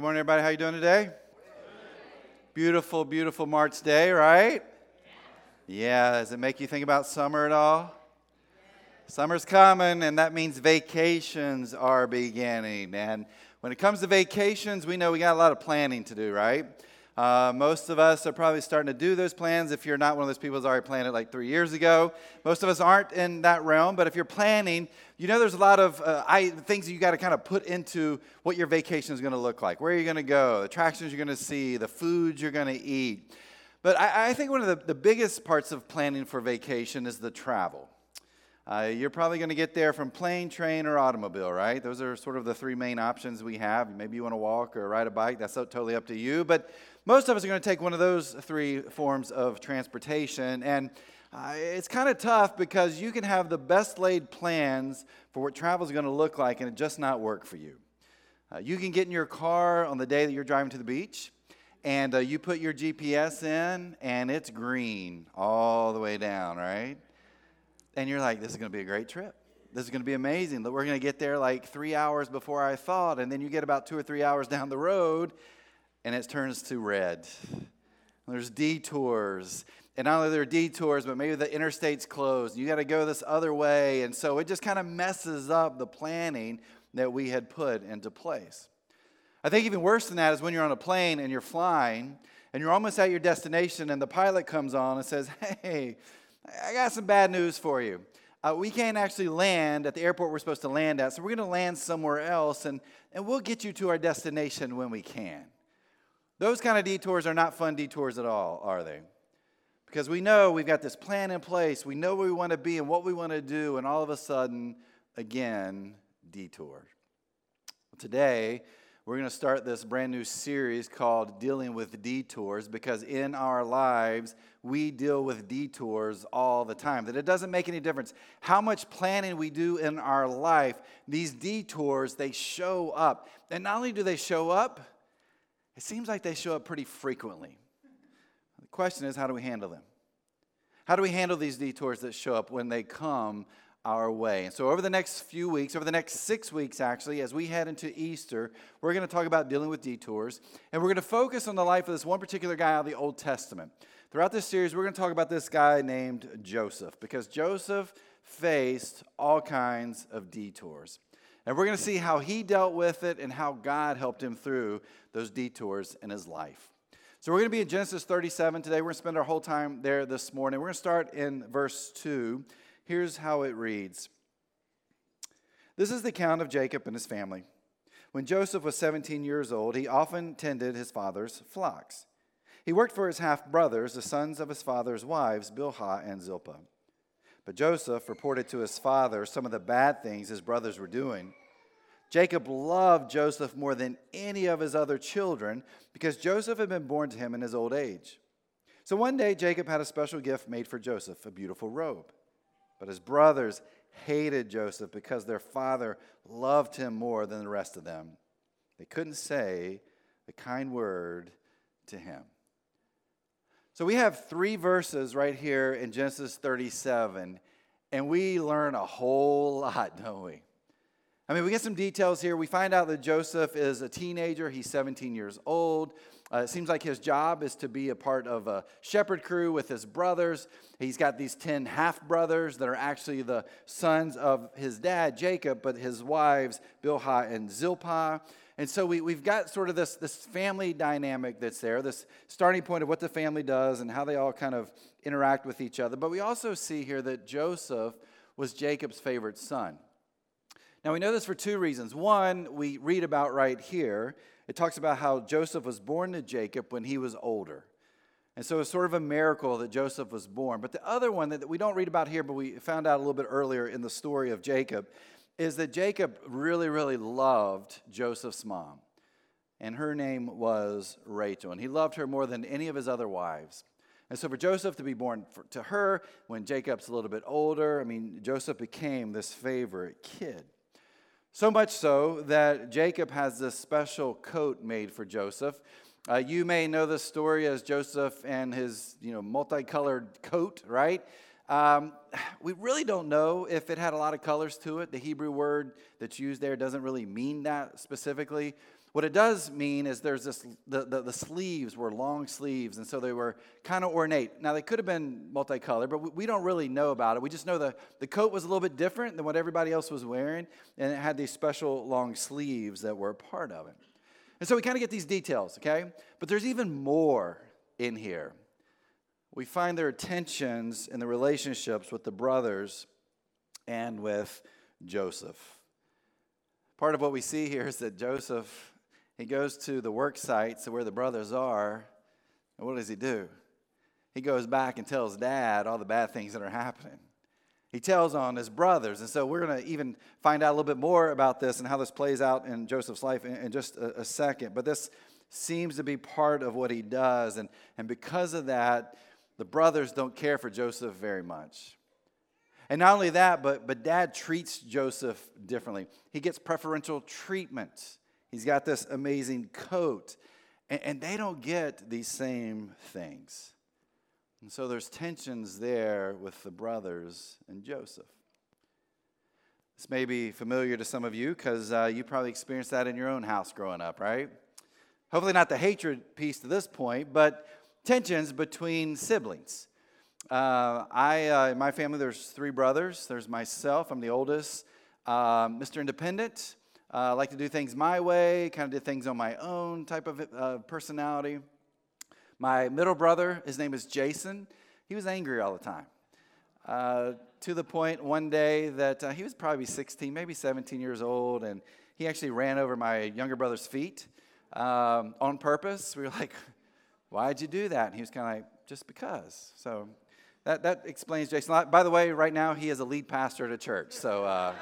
Good morning, everybody. How you doing today? Good. Beautiful, beautiful March day, right? Yeah. Does it make you think about summer at all? Yes. Summer's coming, and that means vacations are beginning. And when it comes to vacations, we know we got a lot of planning to do, right? Most of us are probably starting to do those plans. If you're not one of those people who's already planned it like 3 years ago, most of us aren't in that realm. But if you're planning, you know there's a lot of things you got to kind of put into what your vacation is going to look like. Where are you going to go? The attractions you're going to see, the foods you're going to eat. But I think one of the biggest parts of planning for vacation is the travel. You're probably going to get there from plane, train, or automobile, right? Those are sort of the three main options we have. Maybe you want to walk or ride a bike. That's totally up to you. But most of us are going to take one of those three forms of transportation. And it's kind of tough because you can have the best laid plans for what travel is going to look like and it just not work for you. You can get in your car on the day that you're driving to the beach. And you put your GPS in and it's green all the way down, right? And you're like, this is going to be a great trip. This is going to be amazing. We're going to get there like 3 hours before I thought. And then you get about 2 or 3 hours down the road, and it turns to red. And there's detours. And not only there are detours, but maybe the interstate's closed. You got to go this other way. And so it just kind of messes up the planning that we had put into place. I think even worse than that is when you're on a plane and you're flying, and you're almost at your destination, and the pilot comes on and says, hey, I got some bad news for you. We can't actually land at the airport we're supposed to land at, so we're going to land somewhere else, and we'll get you to our destination when we can. Those kind of detours are not fun detours at all, are they? Because we know we've got this plan in place. We know where we want to be and what we want to do, and all of a sudden, again, detour. Today, we're going to start this brand new series called Dealing with Detours, because in our lives, we deal with detours all the time. That it doesn't make any difference how much planning we do in our life. These detours, they show up. And not only do they show up, it seems like they show up pretty frequently. The question is, how do we handle them? How do we handle these detours that show up when they come our way? And so over the next few weeks, over the next 6 weeks actually, as we head into Easter, we're going to talk about dealing with detours, and we're going to focus on the life of this one particular guy out of the Old Testament. Throughout this series, we're going to talk about this guy named Joseph, because Joseph faced all kinds of detours. And we're going to see how he dealt with it and how God helped him through those detours in his life. So we're going to be in Genesis 37 today. We're going to spend our whole time there this morning. We're going to start in verse 2. Here's how it reads. This is the account of Jacob and his family. When Joseph was 17 years old, he often tended his father's flocks. He worked for his half-brothers, the sons of his father's wives, Bilhah and Zilpah. But Joseph reported to his father some of the bad things his brothers were doing. Jacob loved Joseph more than any of his other children because Joseph had been born to him in his old age. So one day, Jacob had a special gift made for Joseph, a beautiful robe. But his brothers hated Joseph because their father loved him more than the rest of them. They couldn't say a kind word to him. So we have three verses right here in Genesis 37, and we learn a whole lot, don't we? I mean, we get some details here. We find out that Joseph is a teenager. He's 17 years old. It seems like his job is to be a part of a shepherd crew with his brothers. He's got these 10 half-brothers that are actually the sons of his dad, Jacob, but his wives, Bilhah and Zilpah. And so we've got sort of this family dynamic that's there, this starting point of what the family does and how they all kind of interact with each other. But we also see here that Joseph was Jacob's favorite son. Now, we know this for two reasons. One, we read about right here. It talks about how Joseph was born to Jacob when he was older. And so it's sort of a miracle that Joseph was born. But the other one that we don't read about here, but we found out a little bit earlier in the story of Jacob, is that Jacob really, really loved Joseph's mom. And her name was Rachel. And he loved her more than any of his other wives. And so for Joseph to be born to her when Jacob's a little bit older, I mean, Joseph became this favorite kid. So much so that Jacob has this special coat made for Joseph. You may know this story as Joseph and his, multicolored coat, right? We really don't know if it had a lot of colors to it. The Hebrew word that's used there doesn't really mean that specifically. What it does mean is there's this, the sleeves were long sleeves, and so they were kind of ornate. Now, they could have been multicolored, but we don't really know about it. We just know the coat was a little bit different than what everybody else was wearing, and it had these special long sleeves that were a part of it. And so we kind of get these details, okay? But there's even more in here. We find there are tensions in the relationships with the brothers and with Joseph. Part of what we see here is that Joseph, he goes to the work site, so where the brothers are, and what does he do? He goes back and tells Dad all the bad things that are happening. He tells on his brothers, and so we're going to even find out a little bit more about this and how this plays out in Joseph's life in just a second, but this seems to be part of what he does, and because of that, the brothers don't care for Joseph very much. And not only that, but Dad treats Joseph differently. He gets preferential treatment. He's got this amazing coat. And they don't get these same things. And so there's tensions there with the brothers and Joseph. This may be familiar to some of you because you probably experienced that in your own house growing up, right? Hopefully not the hatred piece to this point, but tensions between siblings. In my family, there's three brothers. There's myself. I'm the oldest. Mr. Independent. I like to do things my way, kind of did things on my own type of personality. My middle brother, his name is Jason. He was angry all the time. To the point one day that he was probably 16, maybe 17 years old, and he actually ran over my younger brother's feet on purpose. We were like, why'd you do that? And he was kind of like, just because. So that explains Jason a lot. By the way, right now, he is a lead pastor at a church. So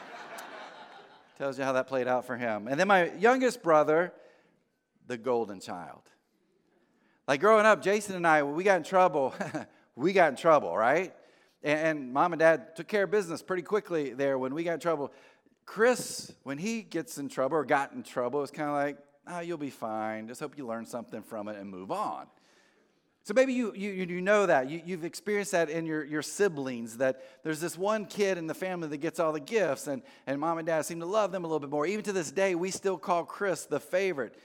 tells you how that played out for him. And then my youngest brother, the golden child. Like growing up, Jason and I, when we got in trouble, right? And Mom and Dad took care of business pretty quickly there when we got in trouble. Chris, when he gets in trouble or got in trouble, it's kind of like, oh, you'll be fine. Just hope you learn something from it and move on. So maybe you know that. You've experienced that in your siblings, that there's this one kid in the family that gets all the gifts, and Mom and Dad seem to love them a little bit more. Even to this day, we still call Chris the favorite,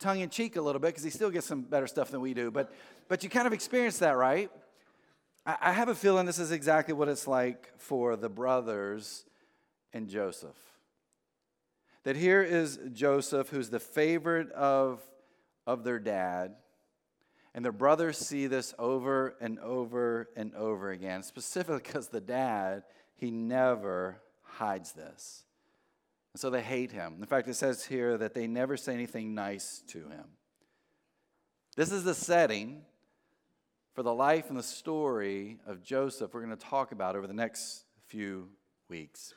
tongue-in-cheek a little bit, because he still gets some better stuff than we do. But you kind of experienced that, right? I have a feeling this is exactly what it's like for the brothers and Joseph. That here is Joseph, who's the favorite of their dad, and their brothers see this over and over and over again, specifically because the dad, he never hides this. And so they hate him. In fact, it says here that they never say anything nice to him. This is the setting for the life and the story of Joseph we're going to talk about over the next few weeks.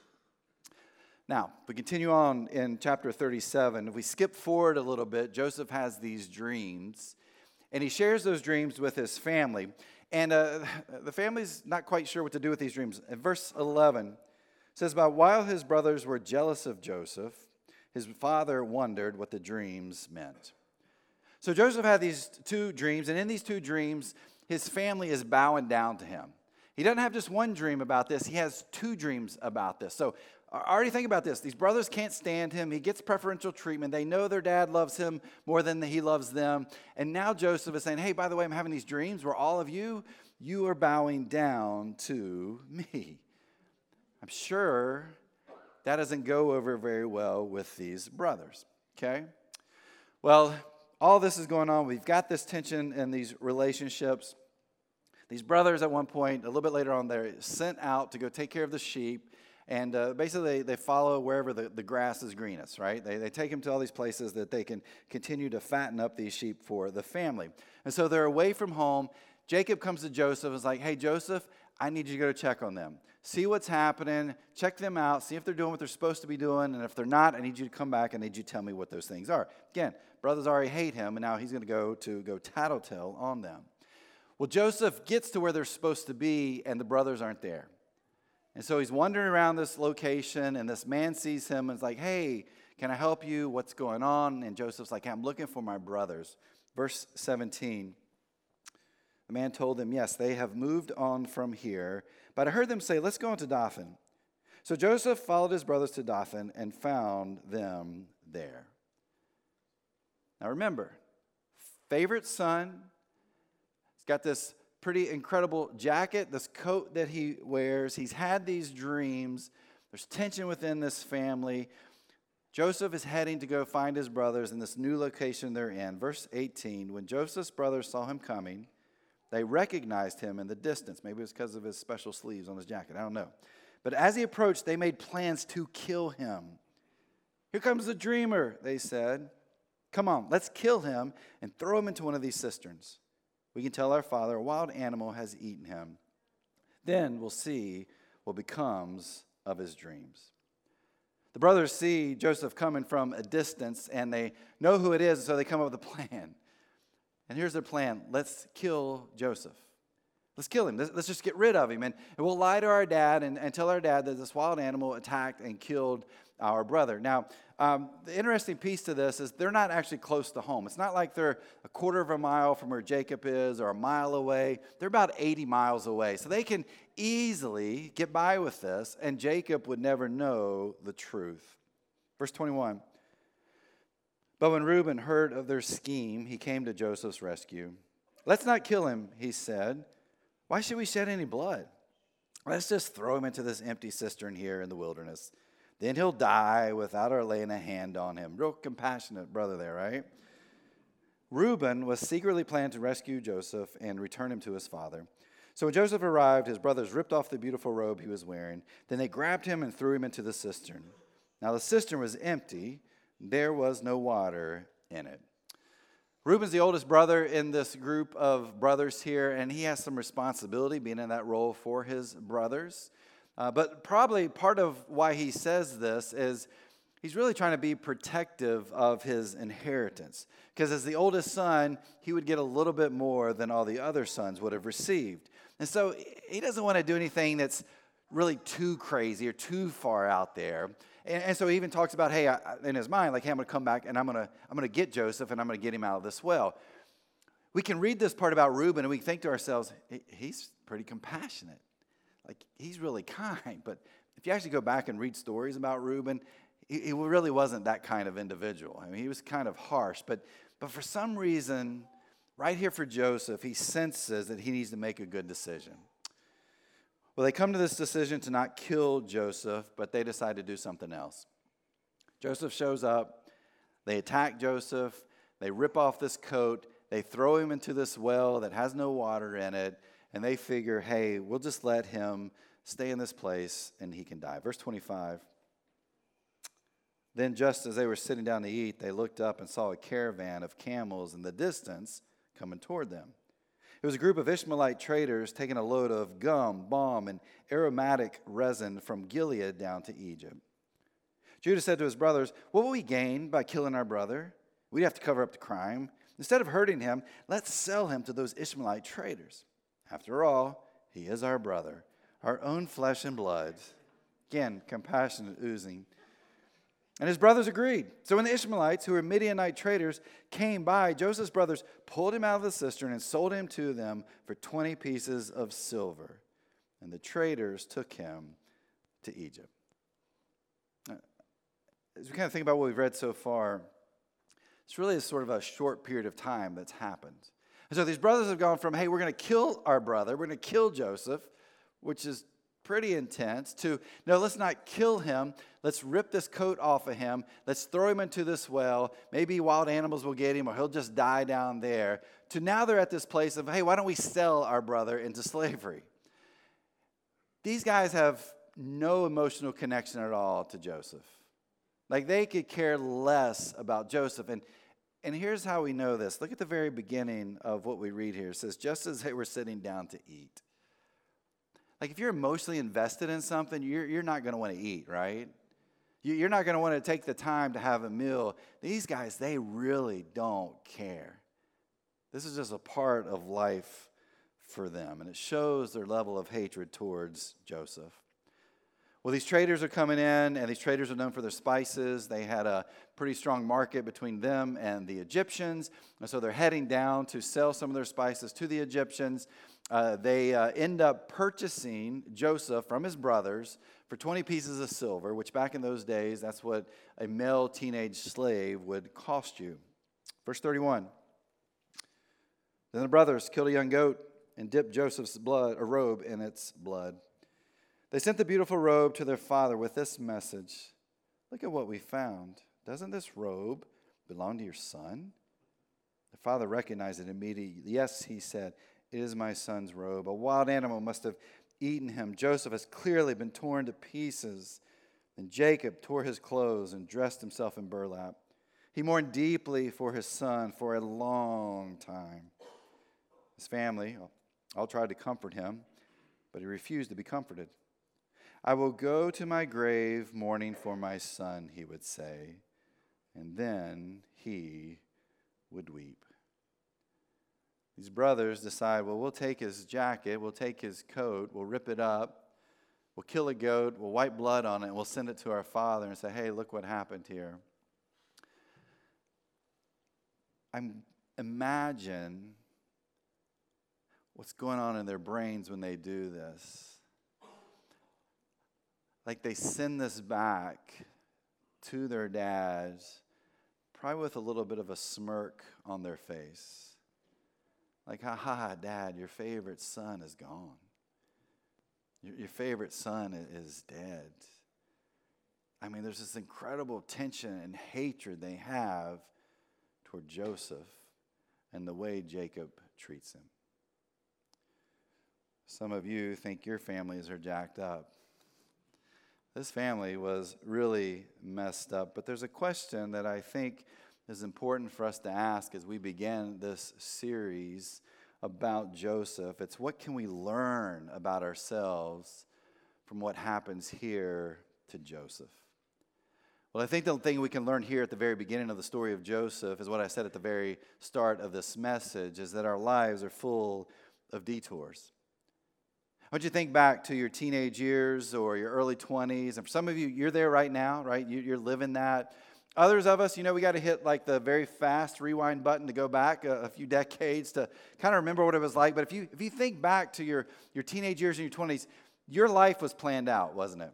Now, if we continue on in chapter 37, if we skip forward a little bit, Joseph has these dreams. And he shares those dreams with his family. And the family's not quite sure what to do with these dreams. In verse 11, it says, "But while his brothers were jealous of Joseph, his father wondered what the dreams meant." So Joseph had these two dreams, and in these two dreams, his family is bowing down to him. He doesn't have just one dream about this. He has two dreams about this. So already think about this. These brothers can't stand him. He gets preferential treatment. They know their dad loves him more than he loves them. And now Joseph is saying, hey, by the way, I'm having these dreams where all of you are bowing down to me. I'm sure that doesn't go over very well with these brothers, okay? Well, all this is going on. We've got this tension in these relationships. These brothers at one point, a little bit later on, they're sent out to go take care of the sheep. And basically, they follow wherever the grass is greenest, right? They take them to all these places that they can continue to fatten up these sheep for the family. And so they're away from home. Jacob comes to Joseph and is like, hey, Joseph, I need you to go check on them. See what's happening. Check them out. See if they're doing what they're supposed to be doing. And if they're not, I need you to come back. I need you to tell me what those things are. Again, brothers already hate him, and now he's going to go tattletale on them. Well, Joseph gets to where they're supposed to be, and the brothers aren't there. And so he's wandering around this location, and this man sees him and is like, hey, can I help you? What's going on? And Joseph's like, I'm looking for my brothers. Verse 17, the man told them, yes, they have moved on from here. But I heard them say, let's go on to Dothan. So Joseph followed his brothers to Dothan and found them there. Now remember, favorite son. He's got this pretty incredible jacket, this coat that he wears. He's had these dreams. There's tension within this family. Joseph is heading to go find his brothers in this new location they're in. Verse 18, when Joseph's brothers saw him coming, they recognized him in the distance. Maybe it was because of his special sleeves on his jacket. I don't know. But as he approached, they made plans to kill him. Here comes the dreamer, they said. Come on, let's kill him and throw him into one of these cisterns. We can tell our father a wild animal has eaten him. Then we'll see what becomes of his dreams. The brothers see Joseph coming from a distance, and they know who it is, so they come up with a plan. And here's their plan. Let's kill Joseph. Let's kill him. Let's just get rid of him. And we'll lie to our dad and tell our dad that this wild animal attacked and killed our brother. Now, the interesting piece to this is they're not actually close to home. It's not like they're a quarter of a mile from where Jacob is or a mile away. They're about 80 miles away. So they can easily get by with this, and Jacob would never know the truth. Verse 21. But when Reuben heard of their scheme, he came to Joseph's rescue. Let's not kill him, he said. Why should we shed any blood? Let's just throw him into this empty cistern here in the wilderness. Then he'll die without our laying a hand on him. Real compassionate brother there, right? Reuben was secretly planning to rescue Joseph and return him to his father. So when Joseph arrived, his brothers ripped off the beautiful robe he was wearing. Then they grabbed him and threw him into the cistern. Now the cistern was empty. There was no water in it. Reuben's the oldest brother in this group of brothers here, and he has some responsibility being in that role for his brothers. But probably part of why he says this is he's really trying to be protective of his inheritance. Because as the oldest son, he would get a little bit more than all the other sons would have received. And so he doesn't want to do anything that's really too crazy or too far out there. And so he even talks about, hey, in his mind, like, hey, I'm going to come back and I'm going to get Joseph and I'm going to get him out of this well. We can read this part about Reuben and we think to ourselves, he's pretty compassionate. Like, he's really kind. But if you actually go back and read stories about Reuben, he really wasn't that kind of individual. I mean, he was kind of harsh. But for some reason, right here for Joseph, he senses that he needs to make a good decision. Well, they come to this decision to not kill Joseph, but they decide to do something else. Joseph shows up. They attack Joseph. They rip off this coat. They throw him into this well that has no water in it. And they figure, hey, we'll just let him stay in this place and he can die. Verse 25. Then just as they were sitting down to eat, they looked up and saw a caravan of camels in the distance coming toward them. It was a group of Ishmaelite traders taking a load of gum, balm, and aromatic resin from Gilead down to Egypt. Judah said to his brothers, what will we gain by killing our brother? We'd have to cover up the crime. Instead of hurting him, let's sell him to those Ishmaelite traders. After all, he is our brother, our own flesh and blood. Again, compassionate oozing. And his brothers agreed. So when the Ishmaelites, who were Midianite traders, came by, Joseph's brothers pulled him out of the cistern and sold him to them for 20 pieces of silver. And the traders took him to Egypt. As we kind of think about what we've read so far, it's really a sort of a short period of time that's happened. And so these brothers have gone from, hey, we're going to kill our brother, we're going to kill Joseph, which is pretty intense, to, no, let's not kill him. Let's rip this coat off of him. Let's throw him into this well. Maybe wild animals will get him or he'll just die down there. To now they're at this place of, hey, why don't we sell our brother into slavery? These guys have no emotional connection at all to Joseph. Like, they could care less about Joseph. And here's how we know this. Look at the very beginning of what we read here. It says, just as they were sitting down to eat. Like, if you're emotionally invested in something, you're not going to want to eat, right? You're not going to want to take the time to have a meal. These guys, they really don't care. This is just a part of life for them, and it shows their level of hatred towards Joseph. Well, these traders are coming in, and these traders are known for their spices. They had a pretty strong market between them and the Egyptians, and so they're heading down to sell some of their spices to the Egyptians. They end up purchasing Joseph from his brothers for 20 pieces of silver, which back in those days, that's what a male teenage slave would cost you. Verse 31. Then the brothers killed a young goat and dipped Joseph's blood, a robe, in its blood. They sent the beautiful robe to their father with this message. Look at what we found. Doesn't this robe belong to your son? The father recognized it immediately. Yes, he said, it is my son's robe. A wild animal must have eaten him. Joseph has clearly been torn to pieces. Then Jacob tore his clothes and dressed himself in burlap. He mourned deeply for his son for a long time. His family all tried to comfort him, but he refused to be comforted. I will go to my grave mourning for my son, he would say, and then he would weep. These brothers decide, well, we'll take his jacket, we'll take his coat, we'll rip it up, we'll kill a goat, we'll wipe blood on it, and we'll send it to our father and say, hey, look what happened here. Imagine what's going on in their brains when they do this. Like they send this back to their dads, probably with a little bit of a smirk on their face. Like, ha ha, Dad, your favorite son is gone. Your favorite son is dead. I mean, there's this incredible tension and hatred they have toward Joseph and the way Jacob treats him. Some of you think your families are jacked up. This family was really messed up, but there's a question that I think is important for us to ask as we begin this series about Joseph. It's what can we learn about ourselves from what happens here to Joseph? Well, I think the thing we can learn here at the very beginning of the story of Joseph is what I said at the very start of this message, is that our lives are full of detours. I want you to think back to your teenage years or your early 20s. And for some of you, you're there right now, right? You're living that. Others of us, we got to hit like the very fast rewind button to go back a few decades to kind of remember what it was like. But if you think back to your teenage years and your 20s, your life was planned out, wasn't it?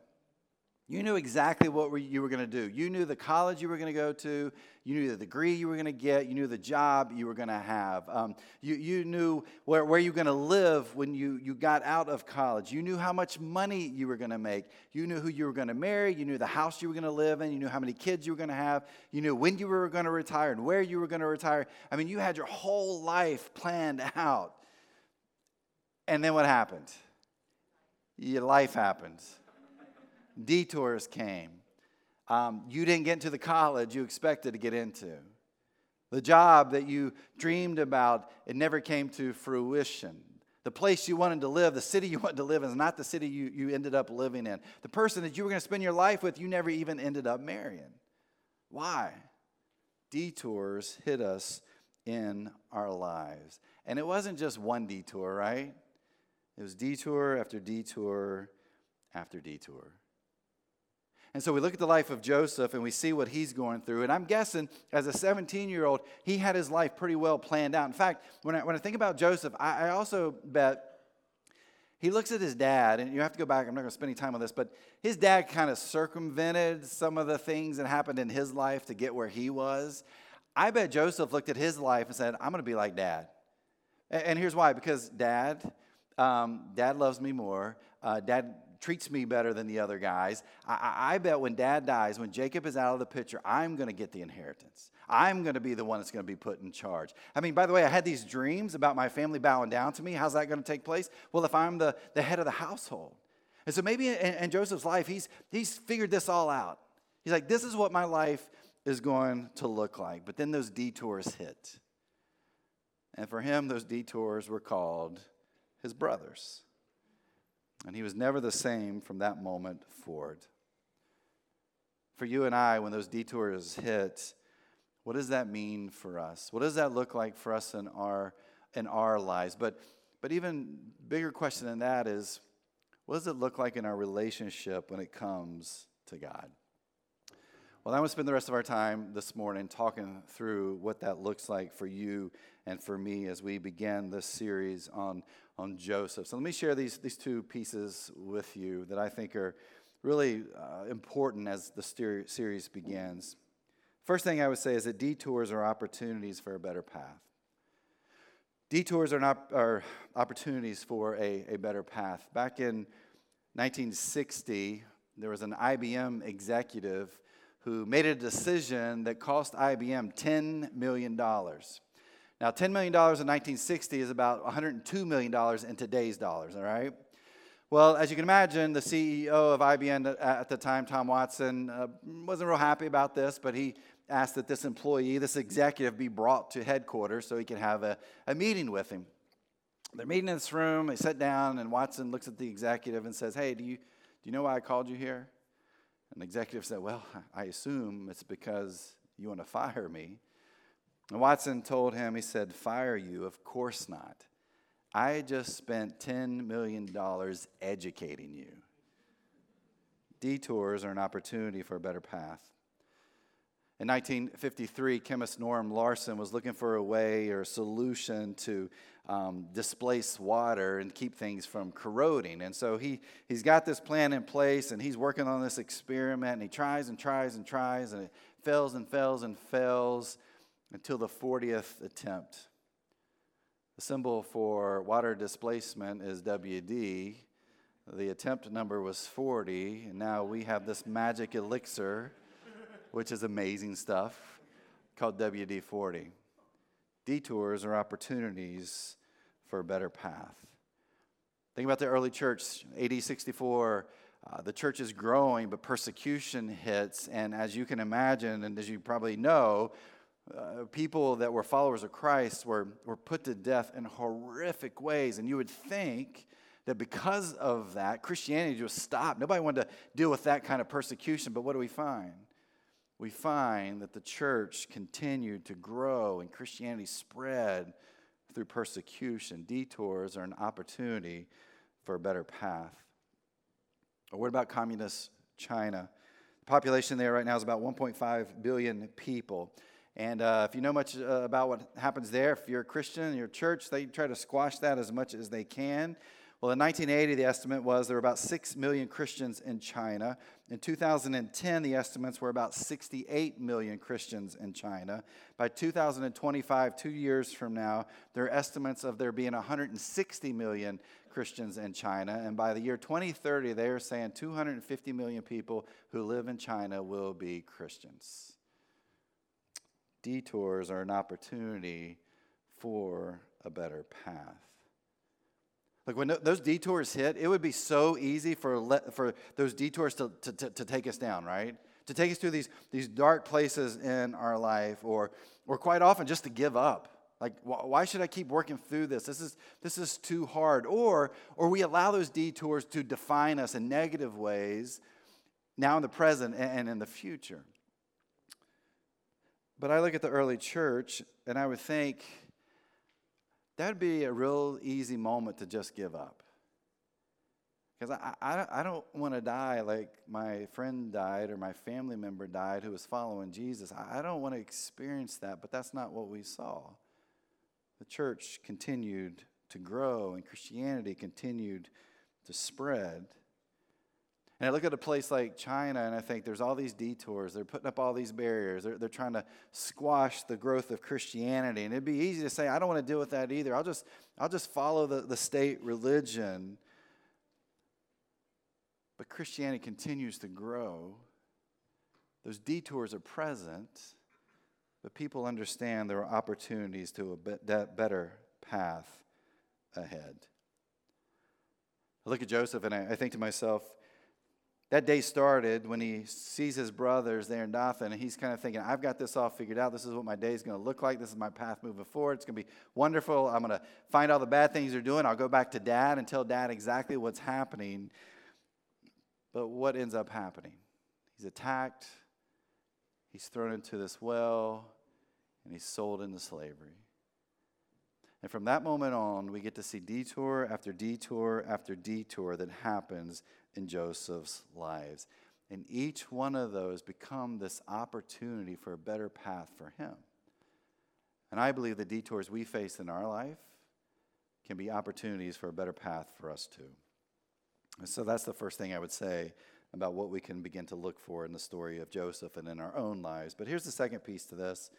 You knew exactly what you were going to do. You knew the college you were going to go to. You knew the degree you were going to get. You knew the job you were going to have. You knew where you were going to live when you got out of college. You knew how much money you were going to make. You knew who you were going to marry. You knew the house you were going to live in. You knew how many kids you were going to have. You knew when you were going to retire and where you were going to retire. I mean, you had your whole life planned out. And then what happened? Your life happens. Detours came. You didn't get into the college you expected to get into. The job that you dreamed about, it never came to fruition. The place you wanted to live, the city you wanted to live in, is not the city you ended up living in. The person that you were going to spend your life with, you never even ended up marrying. Why? Detours hit us in our lives. And it wasn't just one detour, right? It was detour after detour after detour. And so we look at the life of Joseph and we see what he's going through. And I'm guessing as a 17-year-old, he had his life pretty well planned out. In fact, when I think about Joseph, I also bet he looks at his dad, and you have to go back. I'm not going to spend any time on this, but his dad kind of circumvented some of the things that happened in his life to get where he was. I bet Joseph looked at his life and said, I'm going to be like Dad. And here's why. Because Dad loves me more. Dad treats me better than the other guys. I bet when Dad dies, when Jacob is out of the picture, I'm going to get the inheritance. I'm going to be the one that's going to be put in charge. I mean, by the way, I had these dreams about my family bowing down to me. How's that going to take place? Well, if I'm the head of the household. And so maybe in Joseph's life, he's figured this all out. He's like, this is what my life is going to look like. But then those detours hit. And for him, those detours were called his brothers. And he was never the same from that moment forward. For you and I, when those detours hit, what does that mean for us? What does that look like for us in our lives? But even bigger question than that is, what does it look like in our relationship when it comes to God? Well, I want to spend the rest of our time this morning talking through what that looks like for you and for me as we begin this series on Joseph. So let me share these two pieces with you that I think are really important as the series begins. First thing I would say is that detours are opportunities for a better path. Detours are opportunities for a better path. Back in 1960, there was an IBM executive who made a decision that cost IBM $10 million. Now, $10 million in 1960 is about $102 million in today's dollars, all right? Well, as you can imagine, the CEO of IBM at the time, Tom Watson, wasn't real happy about this, but he asked that this employee, this executive, be brought to headquarters so he could have a meeting with him. They're meeting in this room, they sit down, and Watson looks at the executive and says, "Hey, do you know why I called you here?" And the executive said, "Well, I assume it's because you want to fire me." And Watson told him, he said, "Fire you? Of course not. I just spent $10 million educating you." Detours are an opportunity for a better path. In 1953, chemist Norm Larson was looking for a way or a solution to displace water and keep things from corroding. And so he's got this plan in place, and he's working on this experiment, and he tries and tries and tries, and it fails and fails and fails until the 40th attempt. The symbol for water displacement is WD. The attempt number was 40, and now we have this magic elixir, which is amazing stuff, called WD-40. Detours are opportunities for a better path. Think about the early church, AD 64. The church is growing, but persecution hits. And as you can imagine, and as you probably know, people that were followers of Christ were put to death in horrific ways. And you would think that because of that, Christianity just stopped. Nobody wanted to deal with that kind of persecution. But what do we find? We find that the church continued to grow and Christianity spread through persecution. Detours are an opportunity for a better path. Or what about communist China? The population there right now is about 1.5 billion people. And if you know much about what happens there, if you're a Christian in your church, they try to squash that as much as they can. Well, in 1980, the estimate was there were about 6 million Christians in China. In 2010, the estimates were about 68 million Christians in China. By 2025, 2 years from now, there are estimates of there being 160 million Christians in China. And by the year 2030, they are saying 250 million people who live in China will be Christians. Detours are an opportunity for a better path. Like when those detours hit, it would be so easy for those detours to take us down, right? To take us through these dark places in our life, or quite often just to give up. Like, why should I keep working through this? This is too hard. Or we allow those detours to define us in negative ways, now in the present and in the future. But I look at the early church, and I would think, that would be a real easy moment to just give up. Because I don't want to die like my friend died or my family member died who was following Jesus. I don't want to experience that, but that's not what we saw. The church continued to grow, and Christianity continued to spread. And I look at a place like China, and I think there's all these detours. They're putting up all these barriers. They're trying to squash the growth of Christianity. And it'd be easy to say, I don't want to deal with that either. I'll just follow the state religion. But Christianity continues to grow. Those detours are present, but people understand there are opportunities to a better path ahead. I look at Joseph, and I think to myself, that day started when he sees his brothers there in Dothan, and he's kind of thinking, I've got this all figured out. This is what my day is going to look like. This is my path moving forward. It's going to be wonderful. I'm going to find all the bad things they're doing. I'll go back to Dad and tell Dad exactly what's happening. But what ends up happening? He's attacked. He's thrown into this well, and he's sold into slavery. And from that moment on, we get to see detour after detour after detour that happens in Joseph's lives. And each one of those become this opportunity for a better path for him. And I believe the detours we face in our life can be opportunities for a better path for us too. And so that's the first thing I would say about what we can begin to look for in the story of Joseph and in our own lives. But here's the second piece to this.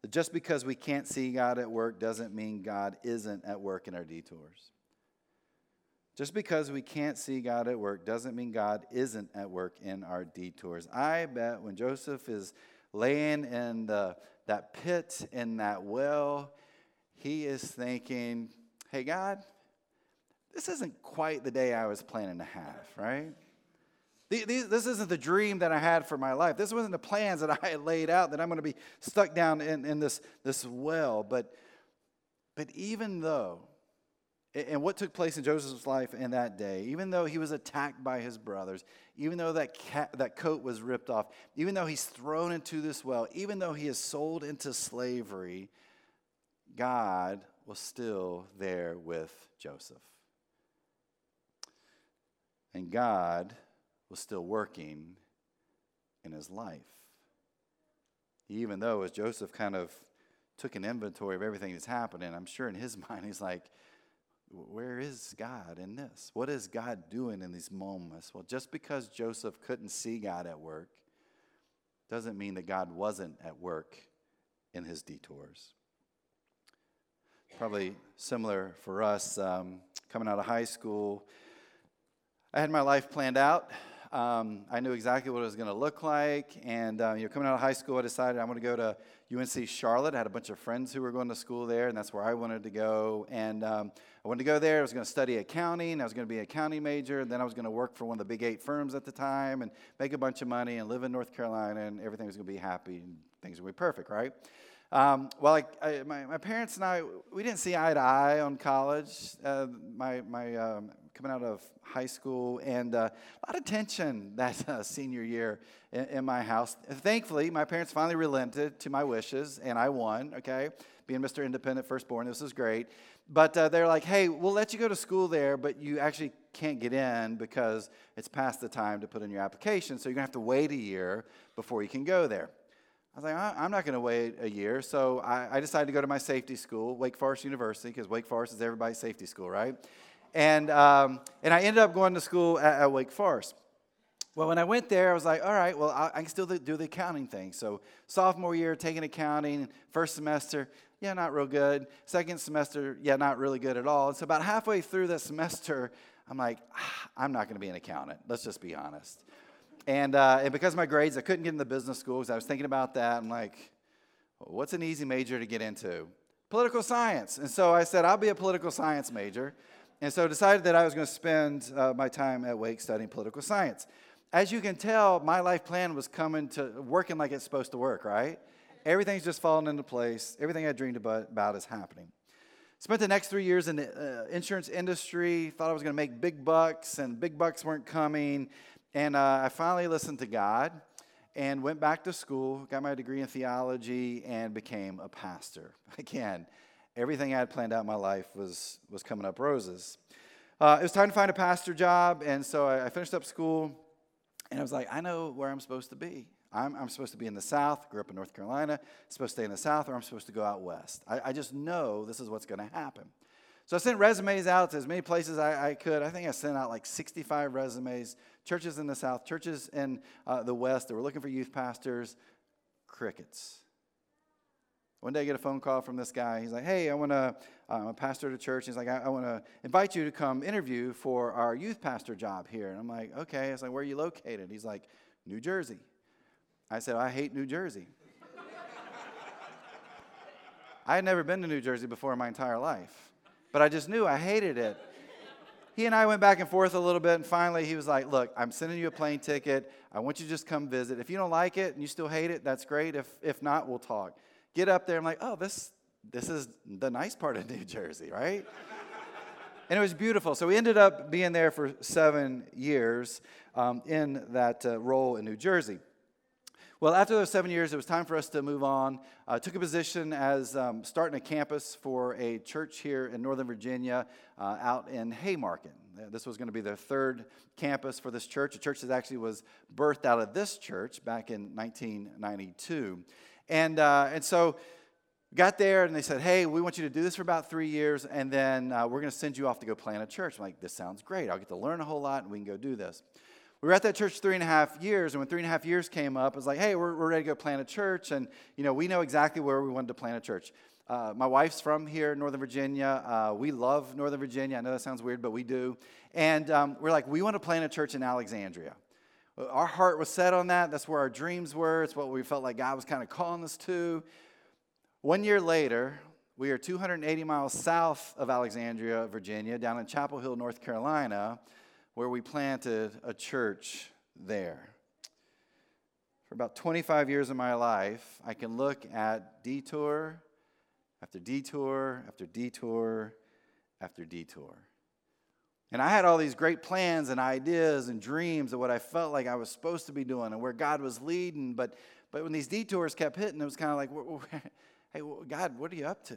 That just because we can't see God at work doesn't mean God isn't at work in our detours. Just because we can't see God at work doesn't mean God isn't at work in our detours. I bet when Joseph is laying in that pit, in that well, he is thinking, hey, God, this isn't quite the day I was planning to have, right? This isn't the dream that I had for my life. This wasn't the plans that I had laid out, that I'm going to be stuck down in this well. But even though, and what took place in Joseph's life in that day, even though he was attacked by his brothers, even though that coat was ripped off, even though he's thrown into this well, even though he is sold into slavery, God was still there with Joseph. And God was still working in his life. Even though, as Joseph kind of took an inventory of everything that's happening, I'm sure in his mind he's like, where is God in this? What is God doing in these moments? Well, just because Joseph couldn't see God at work doesn't mean that God wasn't at work in his detours. Probably similar for us, coming out of high school. I had my life planned out. I knew exactly what it was going to look like. And coming out of high school, I decided I'm going to go to UNC Charlotte. I had a bunch of friends who were going to school there, and that's where I wanted to go. And I wanted to go there. I was going to study accounting. I was going to be an accounting major. And then I was going to work for one of the big 8 firms at the time and make a bunch of money and live in North Carolina, and everything was going to be happy and things were going to be perfect, right? My parents and I, we didn't see eye to eye on college, coming out of high school, and a lot of tension that senior year in my house. Thankfully, my parents finally relented to my wishes, and I won, okay? Being Mr. Independent, firstborn, this was great. But they're like, hey, we'll let you go to school there, but you actually can't get in because it's past the time to put in your application, so you're going to have to wait a year before you can go there. I was like, I'm not going to wait a year, so I decided to go to my safety school, Wake Forest University, because Wake Forest is everybody's safety school, right? And I ended up going to school at Wake Forest. Well, when I went there, I was like, all right, well, I can still do the accounting thing. So sophomore year, taking accounting, first semester, yeah, not real good. Second semester, yeah, not really good at all. And so about halfway through the semester, I'm like, I'm not going to be an accountant. Let's just be honest. And because of my grades, I couldn't get into business school because I was thinking about that. I'm like, what's an easy major to get into? Political science. And so I said, I'll be a political science major. And so I decided that I was going to spend my time at Wake studying political science. As you can tell, my life plan was working like it's supposed to work, right? Everything's just falling into place. Everything I dreamed about is happening. Spent the next 3 years in the insurance industry. Thought I was going to make big bucks, and big bucks weren't coming. And I finally listened to God and went back to school, got my degree in theology, and became a pastor. Again, everything I had planned out in my life was coming up roses. It was time to find a pastor job, and so I finished up school, and I was like, I know where I'm supposed to be. I'm supposed to be in the South. Grew up in North Carolina. Supposed to stay in the South, or I'm supposed to go out West. I just know this is what's going to happen. So I sent resumes out to as many places I could. I think I sent out like 65 resumes, churches in the South, churches in the West that were looking for youth pastors. Crickets. One day I get a phone call from this guy. He's like, hey, I'm a pastor at a church. He's like, I want to invite you to come interview for our youth pastor job here. And I'm like, okay. I was like, where are you located? He's like, New Jersey. I said, I hate New Jersey. I had never been to New Jersey before in my entire life. But I just knew I hated it. He and I went back and forth a little bit, and finally he was like, look, I'm sending you a plane ticket. I want you to just come visit. If you don't like it and you still hate it, that's great. If not, we'll talk. Get up there. I'm like, oh, this is the nice part of New Jersey, right? And it was beautiful. So we ended up being there for 7 years in that role in New Jersey. Well, after those 7 years, it was time for us to move on. I took a position as starting a campus for a church here in Northern Virginia out in Haymarket. This was going to be their third campus for this church, a church that actually was birthed out of this church back in 1992. And so got there, and they said, hey, we want you to do this for about 3 years, and then we're going to send you off to go plant a church. I'm like, this sounds great. I'll get to learn a whole lot, and we can go do this. We were at that church 3.5 years, and when 3.5 years came up, it was like, hey, we're ready to go plant a church, and we know exactly where we wanted to plant a church. My wife's from here, Northern Virginia. We love Northern Virginia. I know that sounds weird, but we do. And we're like, we want to plant a church in Alexandria. Our heart was set on that. That's where our dreams were. It's what we felt like God was kind of calling us to. 1 year later, we are 280 miles south of Alexandria, Virginia, down in Chapel Hill, North Carolina, where we planted a church there. For about 25 years of my life, I can look at detour after detour, after detour, after detour. And I had all these great plans and ideas and dreams of what I felt like I was supposed to be doing and where God was leading. But when these detours kept hitting, it was kind of like, hey, God, what are you up to?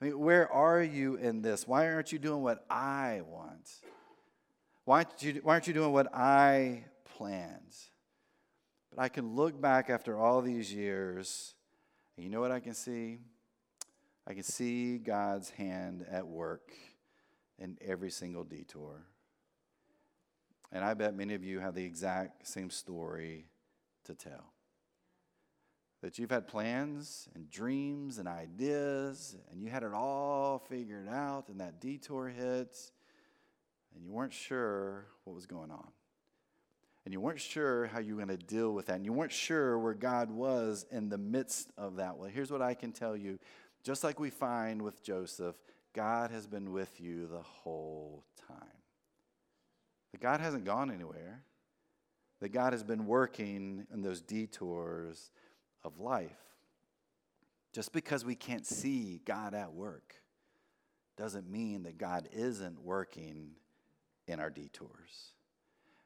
I mean, where are you in this? Why aren't you doing what I want? Why aren't you doing what I planned? But I can look back after all these years, and you know what I can see? I can see God's hand at work in every single detour. And I bet many of you have the exact same story to tell. That you've had plans and dreams and ideas, and you had it all figured out, and that detour hits, and you weren't sure what was going on. And you weren't sure how you were going to deal with that, and you weren't sure where God was in the midst of that. Well, here's what I can tell you. Just like we find with Joseph, God has been with you the whole time. That God hasn't gone anywhere. That God has been working in those detours of life. Just because we can't see God at work doesn't mean that God isn't working in our detours.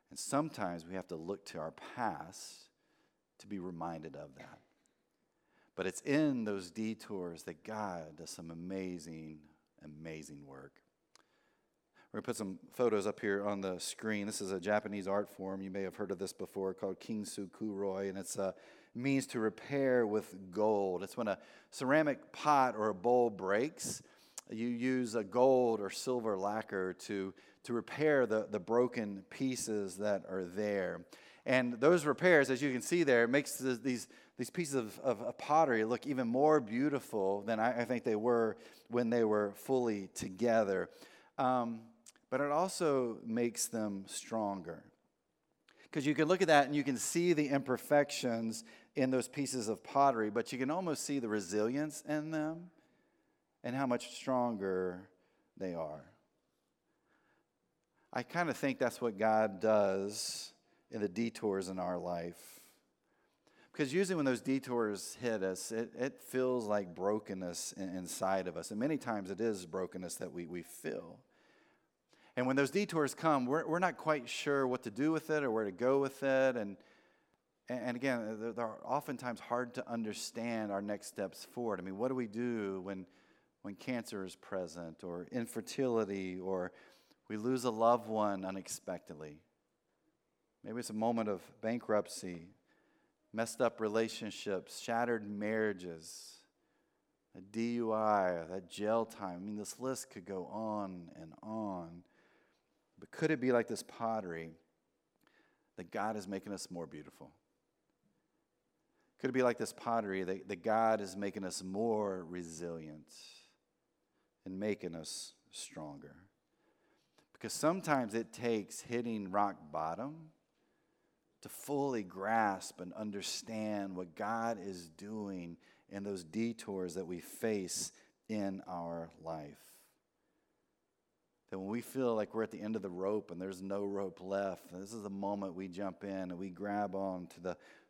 And sometimes we have to look to our past to be reminded of that. But it's in those detours that God does some amazing, amazing work. We're going to put some photos up here on the screen. This is a Japanese art form. You may have heard of this before, called kintsukuroi, and it's a means to repair with gold. It's when a ceramic pot or a bowl breaks, you use a gold or silver lacquer to repair the broken pieces that are there. And those repairs, as you can see there, makes these pieces of pottery look even more beautiful than I think they were when they were fully together. But it also makes them stronger. Because you can look at that and you can see the imperfections in those pieces of pottery, but you can almost see the resilience in them and how much stronger they are. I kind of think that's what God does in the detours in our life. Because usually when those detours hit us, it feels like brokenness inside of us. And many times it is brokenness that we feel. And when those detours come, we're not quite sure what to do with it or where to go with it. And again, they're oftentimes hard to understand our next steps forward. I mean, what do we do when cancer is present, or infertility, or we lose a loved one unexpectedly? Maybe it's a moment of bankruptcy, messed up relationships, shattered marriages, a DUI, that jail time. I mean, this list could go on and on. But could it be like this pottery, that God is making us more beautiful? Could it be like this pottery that God is making us more resilient and making us stronger? Because sometimes it takes hitting rock bottom to fully grasp and understand what God is doing in those detours that we face in our life. That when we feel like we're at the end of the rope and there's no rope left, this is the moment we jump in and we grab on to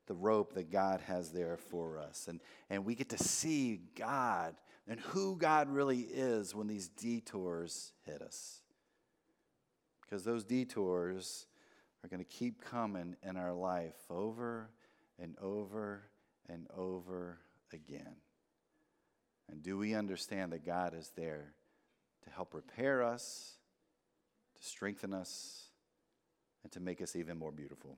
the rope that God has there for us. And we get to see God and who God really is when these detours hit us. Because those detours are going to keep coming in our life over and over and over again. And do we understand that God is there to help repair us, to strengthen us, and to make us even more beautiful?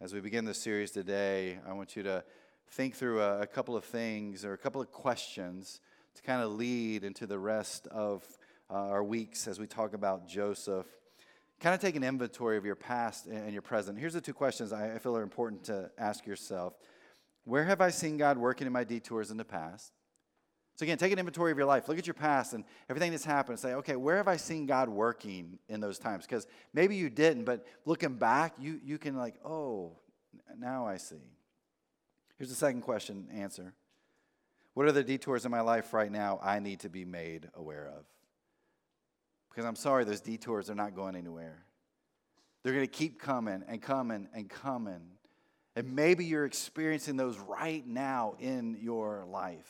As we begin this series today, I want you to think through a couple of things or a couple of questions to kind of lead into the rest of our weeks as we talk about Joseph. kind of take an inventory of your past and your present. Here's the two questions I feel are important to ask yourself. Where have I seen God working in my detours in the past? So again, take an inventory of your life. Look at your past and everything that's happened. Say, okay, where have I seen God working in those times? Because maybe you didn't, but looking back, you can like, oh, now I see. Here's the second question answer. What are the detours in my life right now I need to be made aware of? Because I'm sorry, those detours are not going anywhere. They're going to keep coming and coming and coming. And maybe you're experiencing those right now in your life.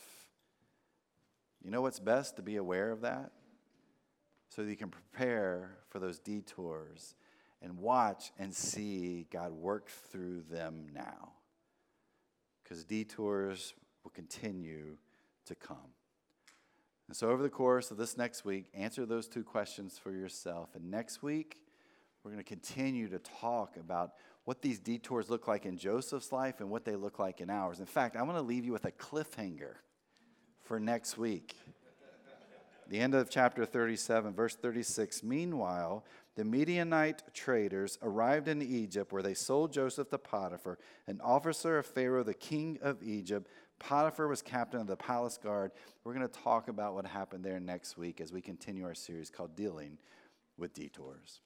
You know what's best? To be aware of that so that you can prepare for those detours and watch and see God work through them now. Because detours will continue to come. And so over the course of this next week, answer those two questions for yourself. And next week, we're going to continue to talk about what these detours look like in Joseph's life and what they look like in ours. In fact, I want to leave you with a cliffhanger for next week. The end of chapter 37, verse 36. Meanwhile, the Midianite traders arrived in Egypt, where they sold Joseph to Potiphar, an officer of Pharaoh, the king of Egypt. Potiphar was captain of the palace guard. We're going to talk about what happened there next week as we continue our series called Dealing with Detours.